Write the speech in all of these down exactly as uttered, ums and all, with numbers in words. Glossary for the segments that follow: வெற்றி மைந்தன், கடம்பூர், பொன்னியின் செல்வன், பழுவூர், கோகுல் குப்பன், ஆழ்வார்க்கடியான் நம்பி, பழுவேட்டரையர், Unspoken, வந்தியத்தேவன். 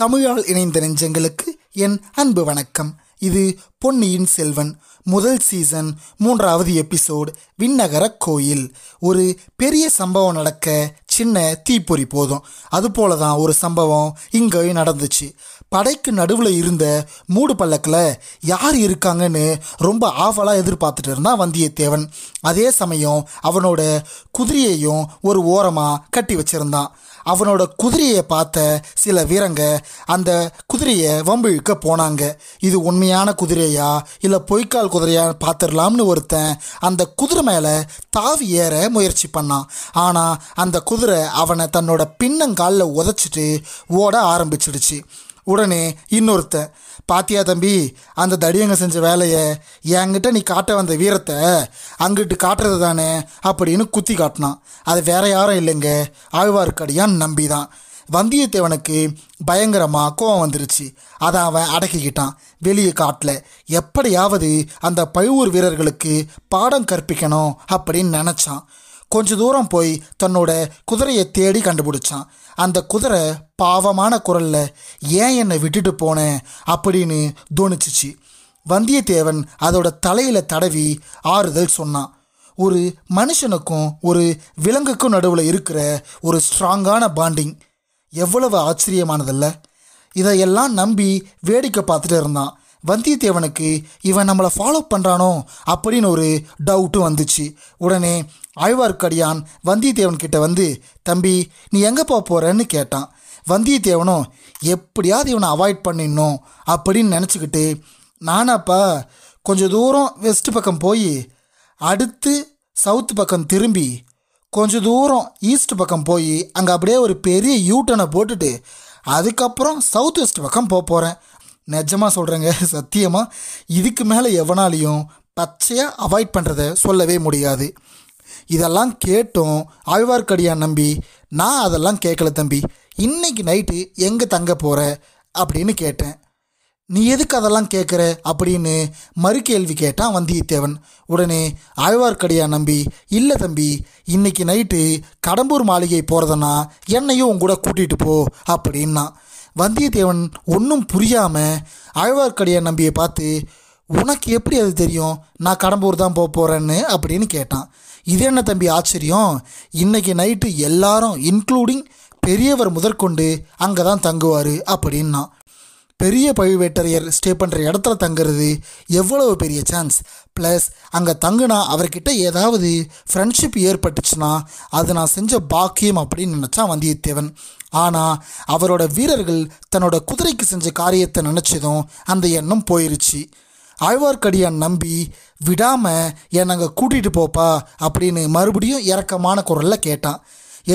தமிழால் இணைந்த நெஞ்சங்களுக்கு என் அன்பு வணக்கம். இது பொன்னியின் செல்வன் முதல் சீசன் மூன்றாவது எபிசோடு, விண்ணகர கோயில். ஒரு பெரிய சம்பவம் நடக்க சின்ன தீப்பொறி போதும். அதுபோல தான் ஒரு சம்பவம் இங்கே நடந்துச்சு. படைக்கு நடுவில் இருந்த மூடு பள்ளக்கில் யார் இருக்காங்கன்னு ரொம்ப ஆவலாக எதிர்பார்த்துட்டு இருந்தான் வந்தியத்தேவன். அதே சமயம் அவனோட குதிரையையும் ஒரு ஓரமாக கட்டி வச்சுருந்தான். அவனோட குதிரையை பார்த்த சில வீரங்க அந்த குதிரையை வம்பிழுக்க போனாங்க. இது உண்மையான குதிரையா இல்லை பொய்க்கால் குதிரையா பார்த்துடலாம்னு ஒருத்தன் அந்த குதிரை மேலே தாவி ஏற முயற்சி பண்ணான். ஆனால் அந்த குதிரை அவனை தன்னோட பின்னங்காலில் உதச்சிட்டு ஓட ஆரம்பிச்சிடுச்சு. உடனே இன்னொருத்த, பாத்தியா தம்பி, அந்த தடியங்க செஞ்ச வேலையை, என்கிட்ட நீ காட்ட வந்த வீரத்தை அங்கிட்டு காட்டுறது தானே அப்படின்னு குத்தி காட்டினான். அது வேற யாரும் இல்லைங்க, ஆழ்வார்க்கடியான் நம்பி தான். வந்தியத்தேவனுக்கு பயங்கரமாக கோவம் வந்துருச்சு. அதை அவன் அடக்கிக்கிட்டான். வெளியே காட்டில் எப்படியாவது அந்த பழுவூர் வீரர்களுக்கு பாடம் கற்பிக்கணும் அப்படின்னு நினச்சான். கொஞ்ச தூரம் போய் தன்னோட குதிரையை தேடி கண்டுபிடிச்சான். அந்த குதிரை பாவமான குரலில் ஏன் என்னை விட்டுட்டு போனேன் அப்படின்னு தோணிச்சிச்சு. வந்தியத்தேவன் அதோட தலையில் தடவி ஆறுதல் சொன்னான். ஒரு மனுஷனுக்கும் ஒரு விலங்குக்கும் நடுவில் இருக்கிற ஒரு ஸ்ட்ராங்கான பாண்டிங் எவ்வளவு ஆச்சரியமானதில்லை. இதையெல்லாம் நம்பி வேடிக்கை பார்த்துட்டு இருந்தான். வந்தியத்தேவனுக்கு இவன் நம்மளை ஃபாலோ பண்ணுறானோ அப்படின்னு ஒரு டவுட்டு வந்துச்சு. உடனே ஆழ்வார்க்கடியான் வந்தியத்தேவன் கிட்ட வந்து, தம்பி நீ எங்கேப்பா போகிறன்னு கேட்டான். வந்தியத்தேவனும் எப்படியாவது இவனை அவாய்ட் பண்ணிடணும் அப்படின்னு நினச்சிக்கிட்டு, நானாப்பா கொஞ்சம் தூரம் வெஸ்ட் பக்கம் போய் அடுத்து சவுத்து பக்கம் திரும்பி கொஞ்சம் தூரம் ஈஸ்ட் பக்கம் போய் அங்கே அப்படியே ஒரு பெரிய யூட்டனை போட்டுட்டு அதுக்கப்புறம் சவுத் வெஸ்ட் பக்கம் போக போகிறேன். நிஜமாக சொல்கிறேங்க, சத்தியமாக இதுக்கு மேலே எவனாலையும் பச்சையாக அவாய்ட் பண்ணுறத சொல்லவே முடியாது. இதெல்லாம் கேட்டும் ஆழ்வார்க்கடியான் நம்பி, நான் அதெல்லாம் கேட்கல தம்பி, இன்றைக்கி நைட்டு எங்கே தங்க போகிற அப்படின்னு கேட்டேன். நீ எதுக்கு அதெல்லாம் கேட்குற அப்படின்னு மறு கேள்வி கேட்டான் வந்தியத்தேவன். உடனே ஆழ்வார்க்கடியான் நம்பி, இல்லை தம்பி, இன்றைக்கி நைட்டு கடம்பூர் மாளிகை போகிறதுன்னா என்னையும் உன் கூட கூட்டிகிட்டு போ அப்படின்னா. வந்தியத்தேவன் ஒன்றும் புரியாமல் ஆழ்வார்க்கடியான் நம்பியை பார்த்து, உனக்கு எப்படி அது தெரியும் நான் கடம்பூர் தான் போக போகிறேன்னு அப்படின்னு கேட்டான். இது என்ன தம்பி ஆச்சரியம், இன்றைக்கி நைட்டு எல்லாரும் இன்க்ளூடிங் பெரியவர் முதற்கொண்டு அங்கே தான் தங்குவார் அப்படின்னா. பெரிய பழுவேட்டரையர் ஸ்டே பண்ணுற இடத்துல தங்குறது எவ்வளவு பெரிய சான்ஸ். ப்ளஸ் அங்கே தங்குனா அவர்கிட்ட ஏதாவது ஃப்ரெண்ட்ஷிப் ஏற்பட்டுச்சுன்னா அது நான் செஞ்ச பாக்கியம் அப்படின்னு நினச்சான் வந்தியத்தேவன். ஆனால் அவரோட வீரர்கள் தன்னோட குதிரைக்கு செஞ்ச காரியத்தை நினச்சதும் அந்த எண்ணம் போயிருச்சு. ஆழ்வார்க்கடியான் நம்பி, விடாமல் என்னை அங்கே கூட்டிகிட்டு போப்பா அப்படின்னு மறுபடியும் இறக்கமான குரலில் கேட்டான்.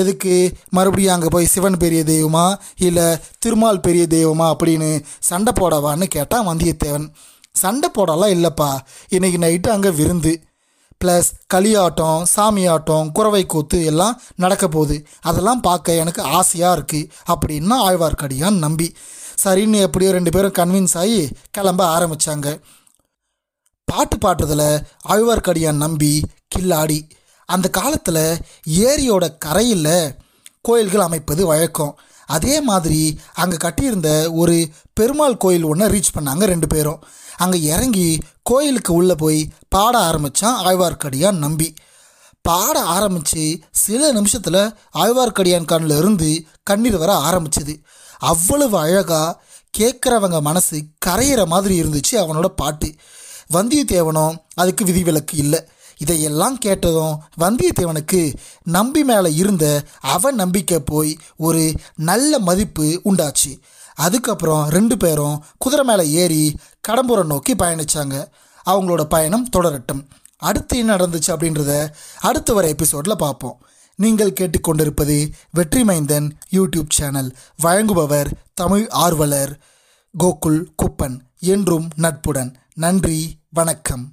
எதுக்கு மறுபடியும் அங்கே போய் சிவன் பெரிய தெய்வமா இல்லை திருமால் பெரிய தெய்வமா அப்படின்னு சண்டை போடவான்னு கேட்டான் வந்தியத்தேவன். சண்டை போடலாம் இல்லைப்பா, இன்றைக்கி நைட்டு அங்கே விருந்து ப்ளஸ் களியாட்டம் சாமியாட்டம் குறவை கூத்து எல்லாம் நடக்க போகுது, அதெல்லாம் பார்க்க எனக்கு ஆசையாக இருக்குது அப்படின்னா ஆழ்வார்க்கடியான் நம்பி. சரின்னு எப்படியோ ரெண்டு பேரும் கன்வின்ஸ் ஆகி கிளம்ப ஆரம்பித்தாங்க. பாட்டு பாடுறதுல ஆழ்வார்க்கடியான் நம்பி கில்லாடி. அந்த காலத்தில் ஏரியோட கரையில் கோயில்கள் அமைப்பது வழக்கம். அதே மாதிரி அங்கே கட்டியிருந்த ஒரு பெருமாள் கோயில் ஒன்று ரீச் பண்ணாங்க ரெண்டு பேரும். அங்கே இறங்கி கோயிலுக்கு உள்ளே போய் பாட ஆரம்பித்தான் ஆழ்வார்க்கடியான் நம்பி. பாட ஆரம்பித்து சில நிமிஷத்தில் ஆழ்வார்க்கடியான் கண்ணில் இருந்து கண்ணீர் வர ஆரம்பிச்சுது. அவ்வளவு அழகாக கேட்குறவங்க மனசு கரையிற மாதிரி இருந்துச்சு அவனோட பாட்டு. வந்தியத்தேவனும் அதுக்கு விதிவிலக்கு இல்லை. இதையெல்லாம் கேட்டதும் வந்தியத்தேவனுக்கு நம்பி மேலே இருந்த அவன் நம்பிக்கை போய் ஒரு நல்ல மதிப்பு உண்டாச்சு. அதுக்கப்புறம் ரெண்டு பேரும் குதிரை மேலே ஏறி கடம்பூரை நோக்கி பயணித்தாங்க. அவங்களோட பயணம் தொடரட்டும். அடுத்து என்ன நடந்துச்சு அப்படின்றத அடுத்து வர எபிசோடில் பார்ப்போம். நீங்கள் கேட்டுக்கொண்டிருப்பது வெற்றி மைந்தன் யூடியூப் சேனல். வழங்குபவர் தமிழ் ஆர்வலர் கோகுல் குப்பன். என்றும் நட்புடன். நன்றி, வணக்கம்.